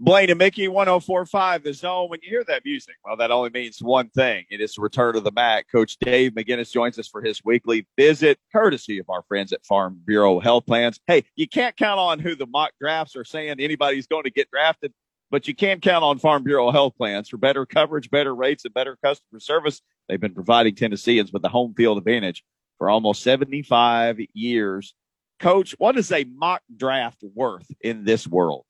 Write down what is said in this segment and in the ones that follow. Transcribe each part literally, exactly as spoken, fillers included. Blaine and Mickey, one oh four point five The Zone. When you hear that music, well, that only means one thing. It is the return of the Mac. Coach Dave McGinnis joins us for his weekly visit, courtesy of our friends at Farm Bureau Health Plans. Hey, you can't count on who the mock drafts are saying anybody's going to get drafted, but you can count on Farm Bureau Health Plans for better coverage, better rates, and better customer service. They've been providing Tennesseans with the home field advantage for almost seventy-five years. Coach, what is a mock draft worth in this world?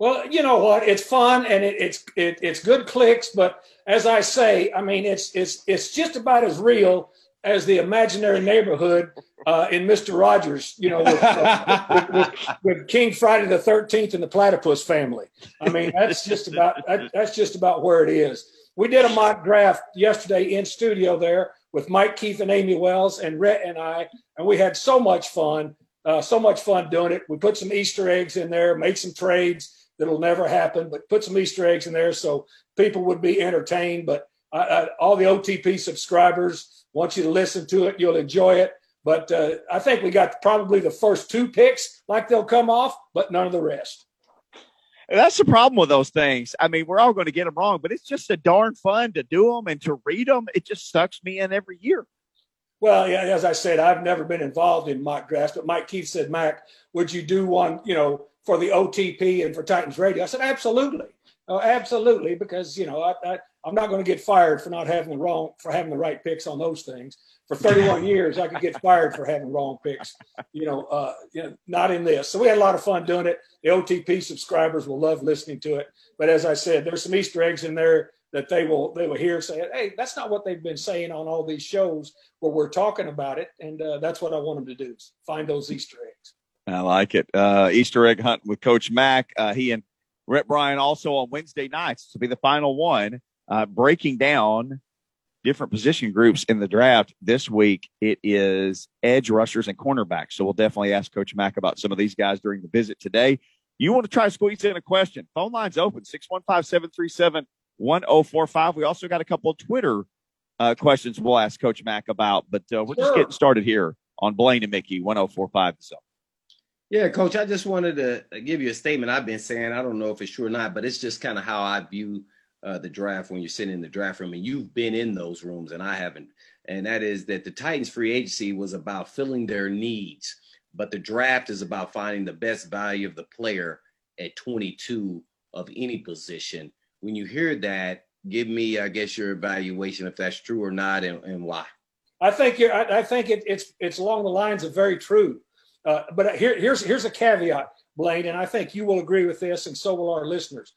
Well, you know what? It's fun and it, it's it, it's good clicks, but as I say, I mean it's it's it's just about as real as the imaginary neighborhood uh, in Mister Rogers, you know, with, uh, with, with, with King Friday the thirteenth and the Platypus Family. I mean, that's just about that, that's just about where it is. We did a mock draft yesterday in studio there with Mike Keith and Amy Wells and Rhett and I, and we had so much fun, uh, so much fun doing it. We put some Easter eggs in there, made some trades. That'll never happen, but put some Easter eggs in there so people would be entertained. But I, I, all the O T P subscribers want you to listen to it. You'll enjoy it. But uh, I think we got probably the first two picks, like they'll come off, but none of the rest. And that's the problem with those things. I mean, we're all going to get them wrong, but it's just a darn fun to do them and to read them. It just sucks me in every year. Well, yeah, as I said, I've never been involved in mock drafts, but Mike Keith said, Mac, would you do one, you know, for the O T P and for Titans Radio? I said, absolutely. Oh, absolutely. Because, you know, I, I, I'm not going to get fired for not having the wrong, for having the right picks on those things. For thirty-one years, I could get fired for having wrong picks, you know, uh, you know, not in this. So we had a lot of fun doing it. The O T P subscribers will love listening to it. But as I said, there's some Easter eggs in there that they will, they will hear saying, hey, that's not what they've been saying on all these shows where we're talking about it. And uh, that's what I want them to do, is find those Easter eggs. I like it. Uh, Easter egg hunt with Coach Mack. Uh, he and Rhett Bryan also on Wednesday nights. This will be the final one, uh, breaking down different position groups in the draft this week. It is edge rushers and cornerbacks. So we'll definitely ask Coach Mack about some of these guys during the visit today. You want to try to squeeze in a question? Phone line's open, six one five, seven three seven, one oh four five. We also got a couple of Twitter uh, questions we'll ask Coach Mack about, but uh, we're sure. just getting started here on Blaine and Mickey, one oh four point five So. Yeah, Coach, I just wanted to give you a statement I've been saying. I don't know if it's true or not, but it's just kind of how I view uh, the draft when you're sitting in the draft room, and you've been in those rooms and I haven't. And that is that the Titans free agency was about filling their needs, but the draft is about finding the best value of the player at twenty-two of any position. When you hear that, give me, I guess, your evaluation if that's true or not, and, and why. I think you're. I, I think it, it's it's along the lines of very true. Uh, but here, here's here's a caveat, Blaine, and I think you will agree with this, and so will our listeners.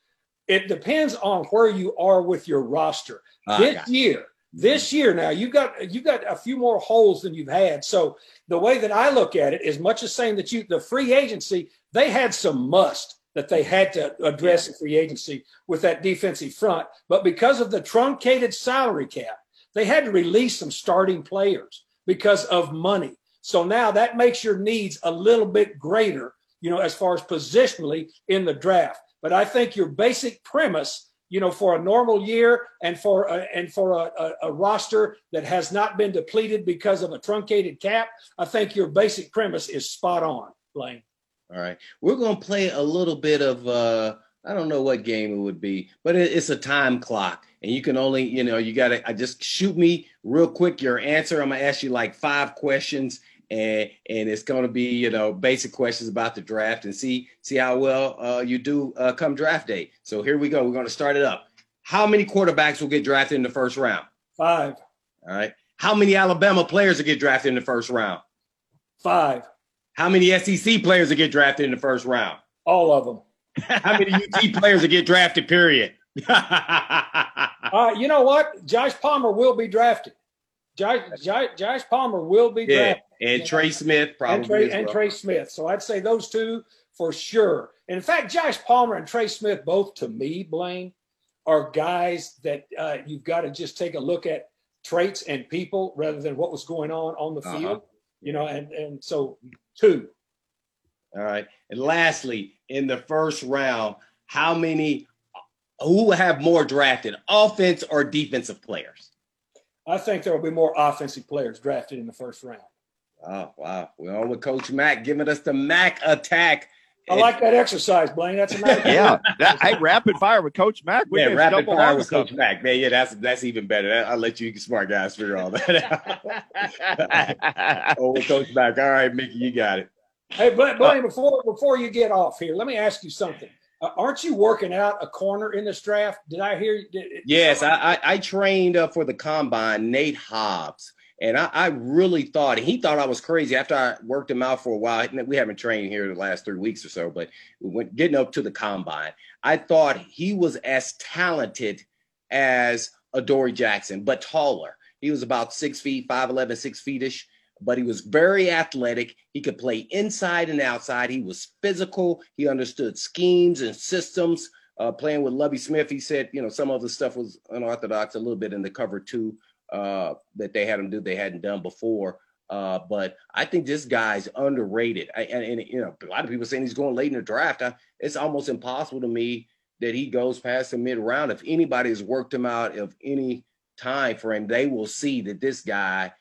It depends on where you are with your roster uh, this yeah. year. This year now, you've got you've got a few more holes than you've had. So the way that I look at it is much as saying that you the free agency, they had some must that they had to address yeah. in free agency with that defensive front, but because of the truncated salary cap, they had to release some starting players because of money. So now that makes your needs a little bit greater, you know, as far as positionally in the draft. But I think your basic premise, you know, for a normal year and for a, and for a, a, a roster that has not been depleted because of a truncated cap, I think your basic premise is spot on, Blaine. All right. We're going to play a little bit of, uh, I don't know what game it would be, but it, it's a time clock. And you can only, you know, you got to I just shoot me real quick your answer. I'm going to ask you like five questions. And and it's going to be, you know, basic questions about the draft and see see how well uh, you do uh, come draft day. So here we go. We're going to start it up. How many quarterbacks will get drafted in the first round? Five. All right. How many Alabama players will get drafted in the first round? Five. How many S E C players will get drafted in the first round? All of them. How many U T players will get drafted, period? uh, you know what? Josh Palmer will be drafted. Josh, Josh, Josh Palmer will be drafted. Yeah. And Trey Smith probably and Trey, as well. And Trey Smith. So I'd say those two for sure. And in fact, Josh Palmer and Trey Smith, both to me, Blaine, are guys that uh, you've got to just take a look at traits and people rather than what was going on on the field. Uh-huh. You know, and, and so two. All right. And lastly, in the first round, how many – who will have more drafted, offense or defensive players? I think there will be more offensive players drafted in the first round. Oh, wow. We're on with Coach Mack giving us the Mack attack. I like that exercise, Blaine. That's amazing. Yeah, that, hey, rapid fire with Coach Mack. We yeah, rapid fire with Coach Mack. Man, yeah, that's that's even better. That, I'll let you smart guys figure all that out. Oh, Coach Mack. All right, Mickey, you got it. Hey, Blaine, before before you get off here, let me ask you something. Uh, aren't you working out a corner in this draft? Did I hear? Did, yes, I, I, I trained uh, for the combine, Nate Hobbs. And I, I really thought, and he thought I was crazy after I worked him out for a while. We haven't trained here the last three weeks or so, but we went, getting up to the combine, I thought he was as talented as Adoree Jackson, but taller. He was about six feet, five eleven, six feet-ish, but he was very athletic. He could play inside and outside. He was physical. He understood schemes and systems. Uh, playing with Lovie Smith, he said, you know, some of the stuff was unorthodox a little bit in the cover two. Uh, that they had him do they hadn't done before. Uh, but I think this guy's underrated. I, and, and, you know, a lot of people saying he's going late in the draft. I, it's almost impossible to me that he goes past the mid-round. If anybody has worked him out of any time frame, they will see that this guy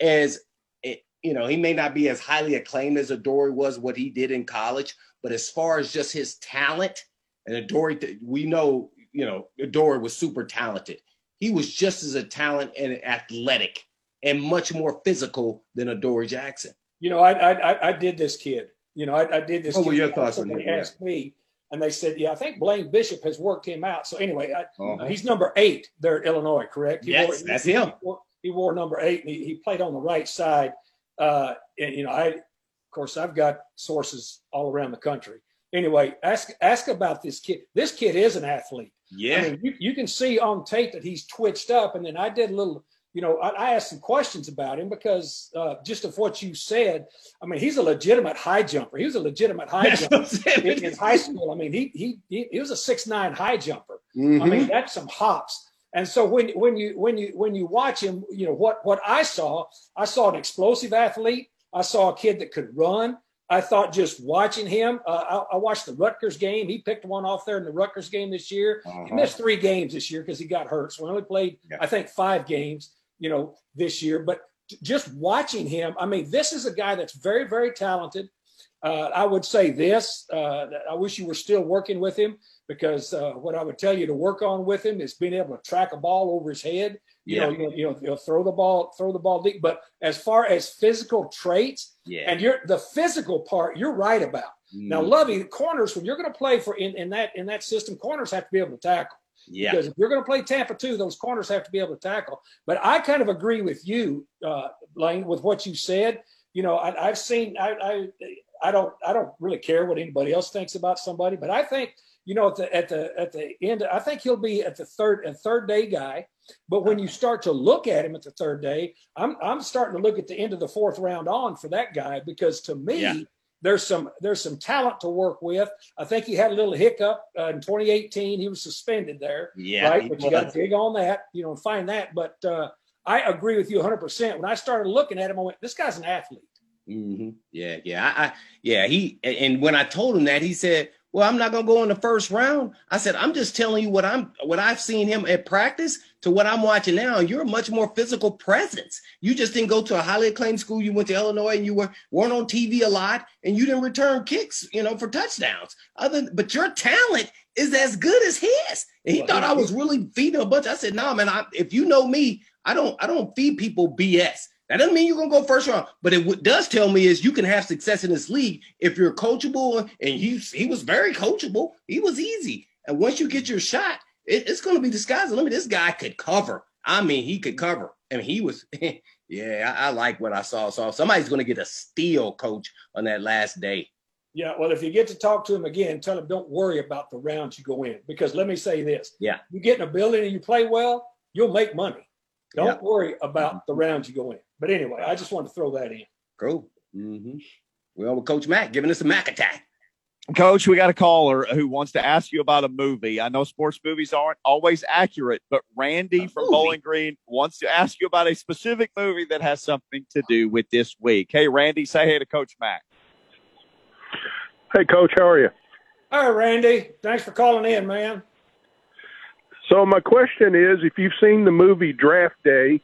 is, it, you know, he may not be as highly acclaimed as Adoree was what he did in college, but as far as just his talent, and Adoree, we know, you know, Adoree was super talented. He was just as a talent and athletic and much more physical than Adoree Jackson. You know, I I I did this kid. You know, I, I did this. What were your thoughts on that? They asked me, and they said, "Yeah, I think Blaine Bishop has worked him out." So anyway, I, uh-huh. he's number eight there at Illinois, correct? He yes, wore, that's he, him. He wore, he wore number eight, and he, he played on the right side. Uh, and you know, I of course I've got sources all around the country. Anyway, ask ask about this kid. This kid is an athlete. Yeah, I mean, you, you can see on tape that he's twitched up. And then I did a little, you know, I, I asked some questions about him because uh, just of what you said, I mean, he's a legitimate high jumper. He was a legitimate high jumper in, in high school. I mean, he he he, he was a six nine high jumper. Mm-hmm. I mean, that's some hops. And so when when you when you when you watch him, you know what what I saw, I saw an explosive athlete. I saw a kid that could run. I thought just watching him, uh, I, I watched the Rutgers game. He picked one off there in the Rutgers game this year. Uh-huh. He missed three games this year because he got hurt. So he only played, yeah. I think, five games, you know, this year. But t- just watching him, I mean, this is a guy that's very, very talented. Uh, I would say this. Uh, I wish you were still working with him because uh, what I would tell you to work on with him is being able to track a ball over his head. You know, yeah. you know, you know, throw the ball, throw the ball deep. But as far as physical traits, yeah. and you're the physical part, you're right about. Mm. Now, Lovie, corners, when you're going to play for in, in that in that system, corners have to be able to tackle. Yeah. Because if you're going to play Tampa two, those corners have to be able to tackle. But I kind of agree with you, uh, Blaine, with what you said. You know, I, I've seen. I, I I don't I don't really care what anybody else thinks about somebody, but I think. You know, at the at the at the end, I think he'll be at the third and third day guy. But when you start to look at him at the third day, I'm I'm starting to look at the end of the fourth round on for that guy because to me, yeah. there's some there's some talent to work with. I think he had a little hiccup uh, in twenty eighteen. He was suspended there, yeah, right? But you got to dig on that, you know, and find that. But uh, I agree with you one hundred percent. When I started looking at him, I went, "This guy's an athlete." Mm-hmm. Yeah, yeah, I, I yeah he. And when I told him that, he said. Well, I'm not going to go in the first round. I said, I'm just telling you what I'm, what I've seen him at practice to what I'm watching now. You're a much more physical presence. You just didn't go to a highly acclaimed school. You went to Illinois and you were, weren't on T V a lot and you didn't return kicks, you know, for touchdowns. Other, but your talent is as good as his. And he well, thought I was really feeding a bunch. I said, no, nah, man, I, if you know me, I don't, I don't feed people B S. That doesn't mean you're going to go first round, but it w- does tell me is you can have success in this league if you're coachable, and he, he was very coachable. He was easy. And once you get your shot, it, it's going to be disguised. Let me, this guy could cover. I mean, he could cover. I mean, he was – yeah, I, I like what I saw. So somebody's going to get a steal, Coach, on that last day. Yeah, well, if you get to talk to him again, tell him don't worry about the rounds you go in because let me say this. Yeah. You get in a building and you play well, you'll make money. Don't yeah. worry about the rounds you go in. But anyway, I just wanted to throw that in. Cool. Mm-hmm. Well, with Coach Mack giving us a Mack attack. Coach, we got a caller who wants to ask you about a movie. I know sports movies aren't always accurate, but Randy a from movie. Bowling Green wants to ask you about a specific movie that has something to do with this week. Hey, Randy, say hey to Coach Mack. Hey, Coach, how are you? Hi, Randy. Thanks for calling in, man. So my question is, if you've seen the movie Draft Day,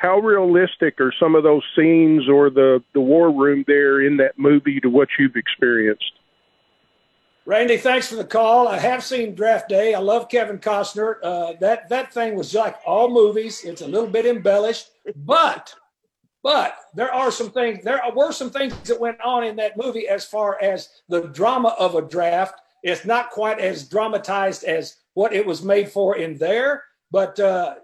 how realistic are some of those scenes or the, the war room there in that movie to what you've experienced? Randy, thanks for the call. I have seen Draft Day. I love Kevin Costner. Uh, that that thing was like all movies. It's a little bit embellished, but but there are some things. There were some things that went on in that movie as far as the drama of a draft. It's not quite as dramatized as what it was made for in there, but uh,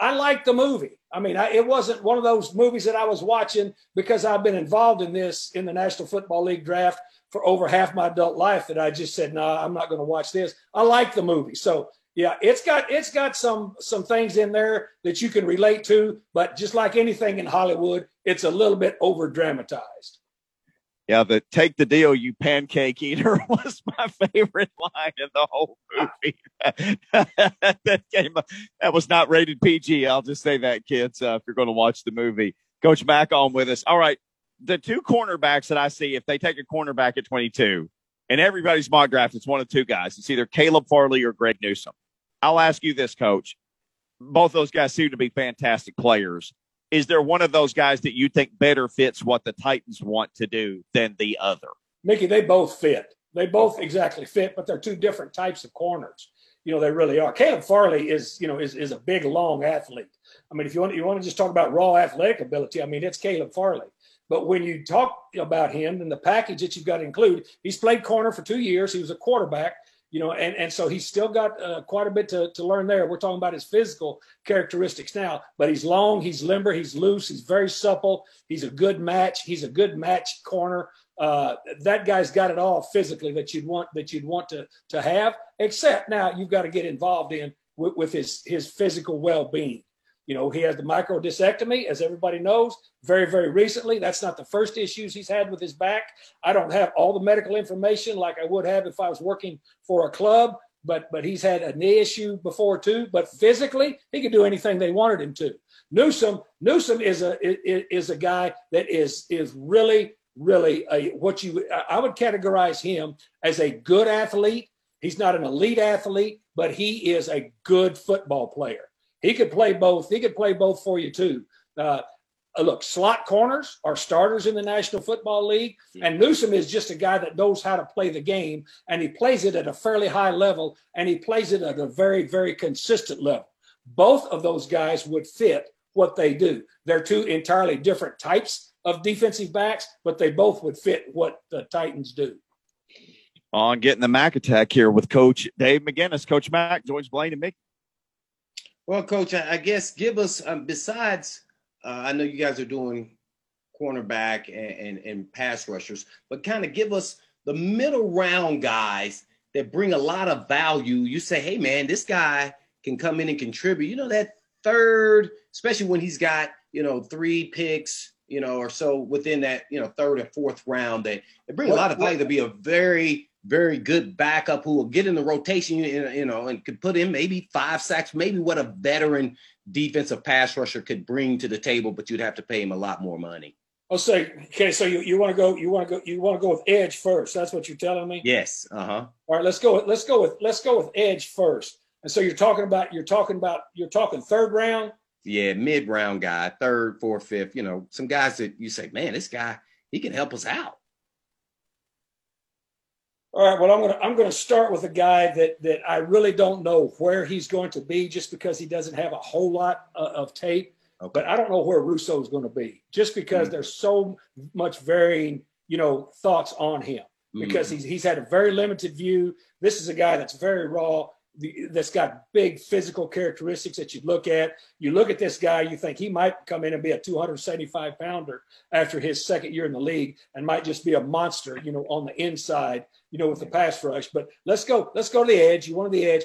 I liked the movie. I mean, I, it wasn't one of those movies that I was watching because I've been involved in this in the National Football League draft for over half my adult life that I just said, no, nah, I'm not going to watch this. I like the movie. So yeah, it's got, it's got some, some things in there that you can relate to, but just like anything in Hollywood, it's a little bit over dramatized. Yeah. The take the deal, you pancake eater was my favorite line in the whole movie. that came up. That was not rated P G. I'll just say that, kids, uh, if you're going to watch the movie. Coach Mack on with us. All right. The two cornerbacks that I see, if they take a cornerback at twenty-two, and everybody's mock draft, it's one of two guys. It's either Caleb Farley or Greg Newsome. I'll ask you this, Coach. Both those guys seem to be fantastic players. Is there one of those guys that you think better fits what the Titans want to do than the other? Mickey, they both fit. They both exactly fit, but they're two different types of corners. You know, they really are. Caleb Farley is, you know, is is a big, long athlete. I mean, if you want, you want to just talk about raw athletic ability, I mean, it's Caleb Farley. But when you talk about him and the package that you've got to include, he's played corner for two years. He was a quarterback, you know, and, and so he's still got uh, quite a bit to, to learn there. We're talking about his physical characteristics now, but he's long, he's limber, he's loose, he's very supple. He's a good match. He's a good match corner. Uh, that guy's got it all physically that you'd want, that you'd want to, to have, except now you've got to get involved in with, with his, his physical well-being. You know, he has the microdiscectomy, as everybody knows, very, very recently. That's not the first issues he's had with his back. I don't have all the medical information like I would have if I was working for a club, but but he's had a knee issue before too. But physically, he could do anything they wanted him to. Newsome, Newsome is a is, is a guy that is is really, really a what you I would categorize him as a good athlete. He's not an elite athlete, but he is a good football player. He could play both. He could play both for you, too. Uh, look, slot corners are starters in the National Football League, and Newsome is just a guy that knows how to play the game, and he plays it at a fairly high level, and he plays it at a very, very consistent level. Both of those guys would fit what they do. They're two entirely different types of defensive backs, but they both would fit what the Titans do. On Getting the Mac Attack here with Coach Dave McGinnis. Coach Mack joins Blaine and Mickey. Well, Coach, I guess give us, um, besides, uh, I know you guys are doing cornerback and, and, and pass rushers, but kind of give us the middle round guys that bring a lot of value. You say, hey, man, this guy can come in and contribute. You know, that third, especially when he's got, you know, three picks, you know, or so within that, you know, third and fourth round, that they bring a lot of value. They'll be a very very good backup who will get in the rotation, you know, and could put in maybe five sacks, maybe what a veteran defensive pass rusher could bring to the table, but you'd have to pay him a lot more money. Oh, so okay, so you, you want to go, you want to go, you want to go with edge first. That's what you're telling me. Yes. Uh huh. All right, let's go. Let's go with let's go with edge first. And so you're talking about you're talking about you're talking third round. Yeah, mid round guy, third, fourth, fifth. You know, some guys that you say, man, this guy, he can help us out. All right, well, I'm going to I'm going to start with a guy that that I really don't know where he's going to be just because he doesn't have a whole lot of, of tape. Okay. But I don't know where Russo is going to be just because mm-hmm. there's so much varying, you know, thoughts on him because mm-hmm. he's he's had a very limited view. This is a guy that's very raw, that's got big physical characteristics that you look at. You look at this guy, you think he might come in and be a two hundred seventy-five pounder after his second year in the league and might just be a monster, you know, on the inside, you know, with the pass rush. But let's go, let's go to the edge. You wanted the edge.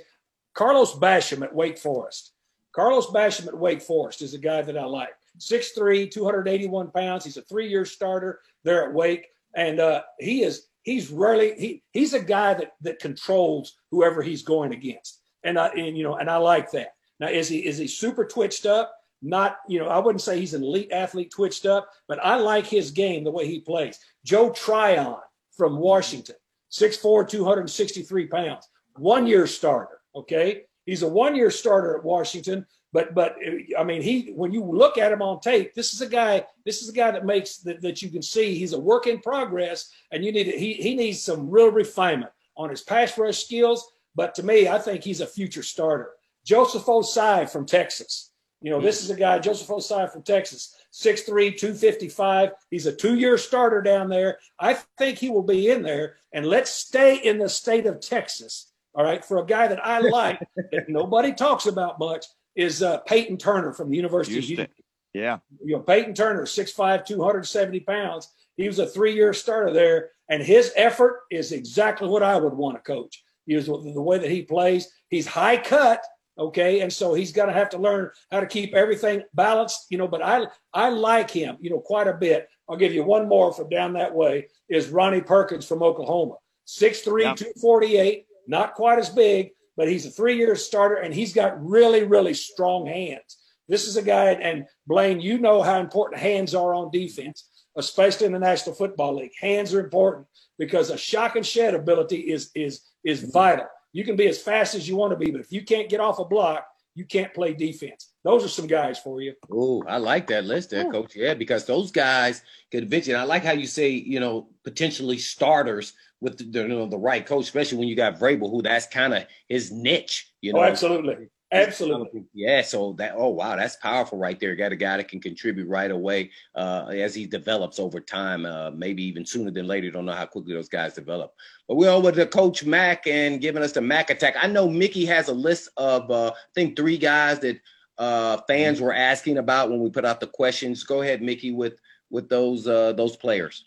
Carlos Basham at Wake Forest. Carlos Basham at Wake Forest is a guy that I like. six three, two hundred eighty-one pounds. He's a three-year starter there at Wake. And uh, he is, he's really, he he's a guy that that controls whoever he's going against. And I, and, you know, and I like that. Now, is he, is he super twitched up? Not, you know, I wouldn't say he's an elite athlete twitched up, but I like his game, the way he plays. Joe Tryon from Washington. six four, two hundred sixty-three pounds, one-year starter, okay? He's a one-year starter at Washington, but, but I mean, he when you look at him on tape, this is a guy This is a guy that makes that, – that you can see he's a work in progress, and you need he he needs some real refinement. on his pass rush skills. But to me, I think he's a future starter. Joseph Ossai from Texas. You know, this is a guy, Joseph Ossai from Texas, six three, two fifty-five. He's a two-year starter down there. I think he will be in there. And let's stay in the state of Texas, all right, for a guy that I like that nobody talks about much is uh, Payton Turner from the University of Houston. Yeah. You know, Payton Turner, six five, two seventy pounds. He was a three-year starter there, and his effort is exactly what I would want to coach. He was, the way that he plays, he's high cut. Okay, and so he's going to have to learn how to keep everything balanced, you know, but I I like him, you know, quite a bit. I'll give you one more from down that way is Ronnie Perkins from Oklahoma, six three, two forty-eight, not quite as big, but he's a three-year starter, and he's got really, really strong hands. This is a guy, and Blaine, you know how important hands are on defense, especially in the National Football League. Hands are important because a shock and shed ability is is is vital. You can be as fast as you want to be, but if you can't get off a block, you can't play defense. Those are some guys for you. Oh, I like that list there, Coach. Yeah, because those guys could eventually. I like how you say, you know, potentially starters with the, you know, the right coach, especially when you got Vrabel, who that's kind of his niche. You know, oh, absolutely, absolutely. Yeah. So that. Oh, wow, that's powerful right there. Got a guy that can contribute right away uh, as he develops over time. Uh, maybe even sooner than later. Don't know how quickly those guys develop. But we're over to Coach Mack and giving us the Mack attack. I know Mickey has a list of, uh, I think, three guys that uh, fans were asking about when we put out the questions. Go ahead, Mickey, with with those uh, those players.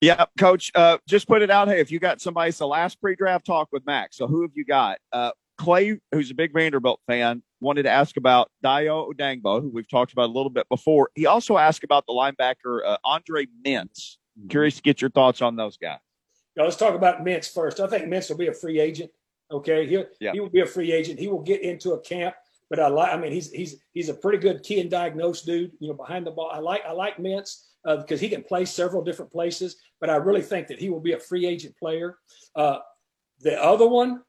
Yeah, Coach, uh, just put it out here. If you got somebody, it's the last pre-draft talk with Mack. So who have you got? Uh, Clay, who's a big Vanderbilt fan, wanted to ask about Dayo Odangbo, who we've talked about a little bit before. He also asked about the linebacker, uh, Andre Mintze. Mm-hmm. Curious to get your thoughts on those guys. Now, let's talk about Mintze first. I think Mintze will be a free agent. Okay, he'll, yeah. he will be a free agent. He will get into a camp, but I like. I mean, he's he's he's a pretty good key and diagnosed dude. You know, behind the ball, I like I like Mintze uh, because he can play several different places. But I really think that he will be a free agent player. Uh, the other one,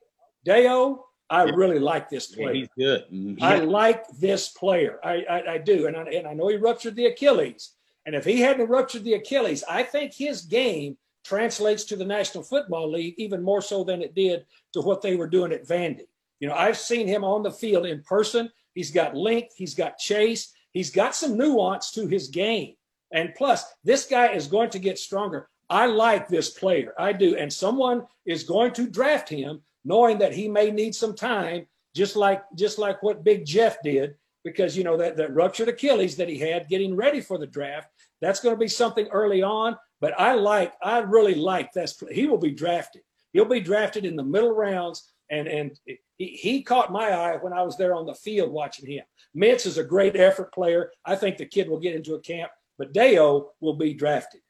Dayo, I yeah. really like this player. Yeah, he's good. Yeah. I like this player. I I, I do, and I, and I know he ruptured the Achilles. And if he hadn't ruptured the Achilles, I think his game translates to the National Football League even more so than it did to what they were doing at Vandy. You know, I've seen him on the field in person. He's got length. He's got chase. He's got some nuance to his game. And plus, this guy is going to get stronger. I like this player. I do. And someone is going to draft him knowing that he may need some time, just like just like what Big Jeff did, because, you know, that, that ruptured Achilles that he had getting ready for the draft, that's going to be something early on. But I like, I really like that. He will be drafted. He'll be drafted in the middle rounds. And and he, he caught my eye when I was there on the field watching him. Mintze is a great effort player. I think the kid will get into a camp, but Dayo will be drafted.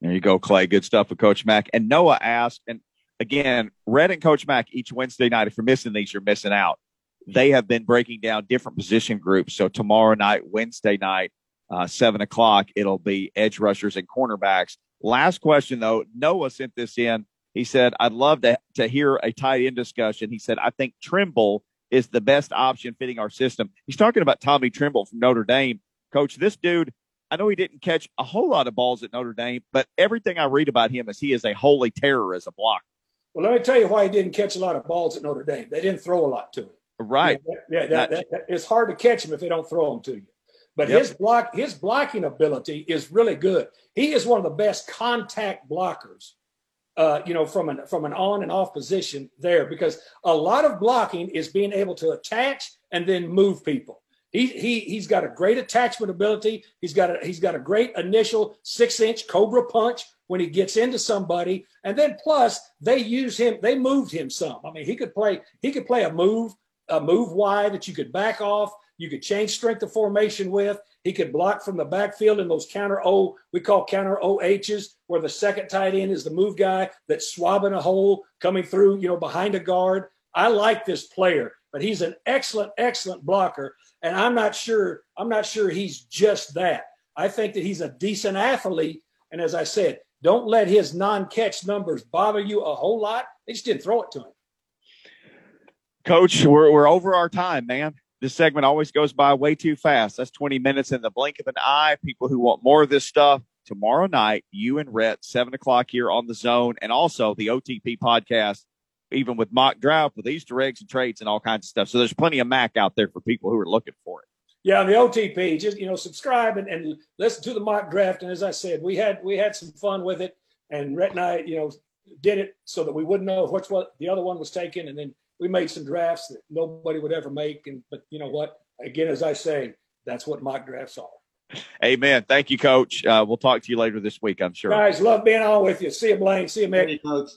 There you go, Clay. Good stuff with Coach Mack. And Noah asked, and again, Rhett and Coach Mack each Wednesday night, if you're missing these, you're missing out. They have been breaking down different position groups. So tomorrow night, Wednesday night, Uh, seven o'clock, it'll be edge rushers and cornerbacks. Last question, though, Noah sent this in. He said, I'd love to, to hear a tight end discussion. He said, I think Tremble is the best option fitting our system. He's talking about Tommy Tremble from Notre Dame. Coach, this dude, I know he didn't catch a whole lot of balls at Notre Dame, but everything I read about him is he is a holy terror as a blocker. Well, let me tell you why he didn't catch a lot of balls at Notre Dame. They didn't throw a lot to him. Right. Yeah, that, that, that, that, it's hard to catch him if they don't throw them to you. But yep. his block, his blocking ability is really good. He is one of the best contact blockers, uh, you know, from an from an on and off position there, because a lot of blocking is being able to attach and then move people. He he he's got a great attachment ability. He's got a he's got a great initial six inch cobra punch when he gets into somebody, and then plus they use him. They moved him some. I mean, he could play he could play a move a move wide that you could back off. You could change strength of formation with. He could block from the backfield in those counter O, we call counter O H's, where the second tight end is the move guy that's swabbing a hole coming through, you know, behind a guard. I like this player, but he's an excellent, excellent blocker. And I'm not sure, I'm not sure he's just that. I think that he's a decent athlete. And as I said, don't let his non-catch numbers bother you a whole lot. They just didn't throw it to him. Coach, we're we're over our time, man. This segment always goes by way too fast. That's twenty minutes in the blink of an eye. People who want more of this stuff, tomorrow night, you and Rhett, seven o'clock here on The Zone, and also the O T P podcast, even with mock draft, with Easter eggs and trades and all kinds of stuff. So there's plenty of Mac out there for people who are looking for it. Yeah, on the O T P, just, you know, subscribe and, and listen to the mock draft. And as I said, we had we had some fun with it, and Rhett and I, you know, did it so that we wouldn't know which one the other one was taken, and then we made some drafts that nobody would ever make. And but you know what? Again, as I say, that's what mock drafts are. Amen. Thank you, Coach. Uh, we'll talk to you later this week, I'm sure. Guys, love being on with you. See you, Blaine. See you, Mick.